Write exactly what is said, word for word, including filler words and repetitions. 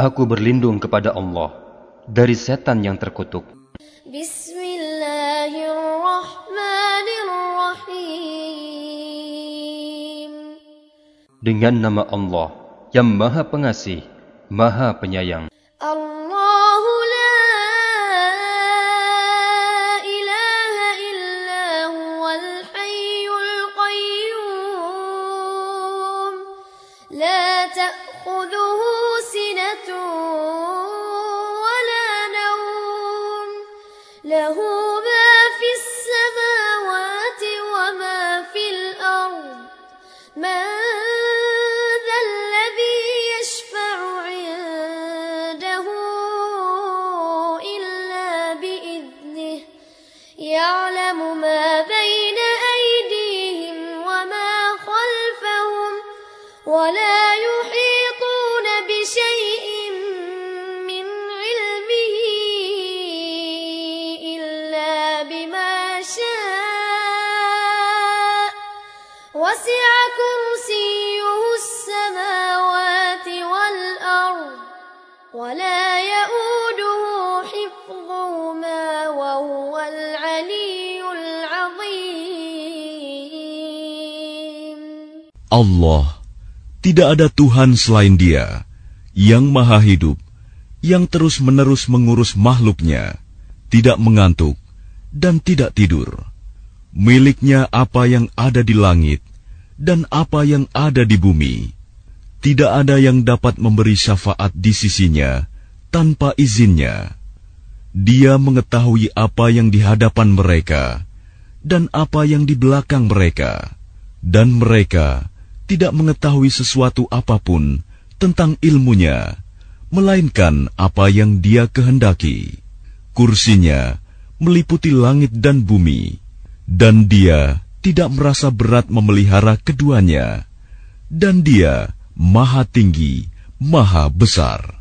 Aku berlindung kepada Allah dari setan yang terkutuk. Bismillahirrahmanirrahim. Dengan nama Allah yang Maha Pengasih, Maha Penyayang. Allahu la ilaha illa huwal hayyul qayyum. La ta'khudhuhu ولا نوم له ما في السماوات وما في الأرض من ذا الذي يشفع عنده إلا بإذنه يعلم ما بين أيديهم وما خلفهم ولا يحيطون بشيء وسع كرسيه السماوات والأرض ولا يؤوده حفظهما وهو العلي العظيم. Allah, tidak ada Tuhan selain Dia, yang Maha Hidup, yang terus-menerus mengurus makhluknya, tidak mengantuk dan tidak tidur. Miliknya apa yang ada di langit dan apa yang ada di bumi. Tidak ada yang dapat memberi syafaat di sisinya tanpa izinnya. Dia mengetahui apa yang di hadapan mereka dan apa yang di belakang mereka. Dan mereka tidak mengetahui sesuatu apapun tentang ilmunya, melainkan apa yang Dia kehendaki. Kursinya meliputi langit dan bumi. Dan Dia tidak merasa berat memelihara keduanya. Dan Dia maha tinggi, maha besar.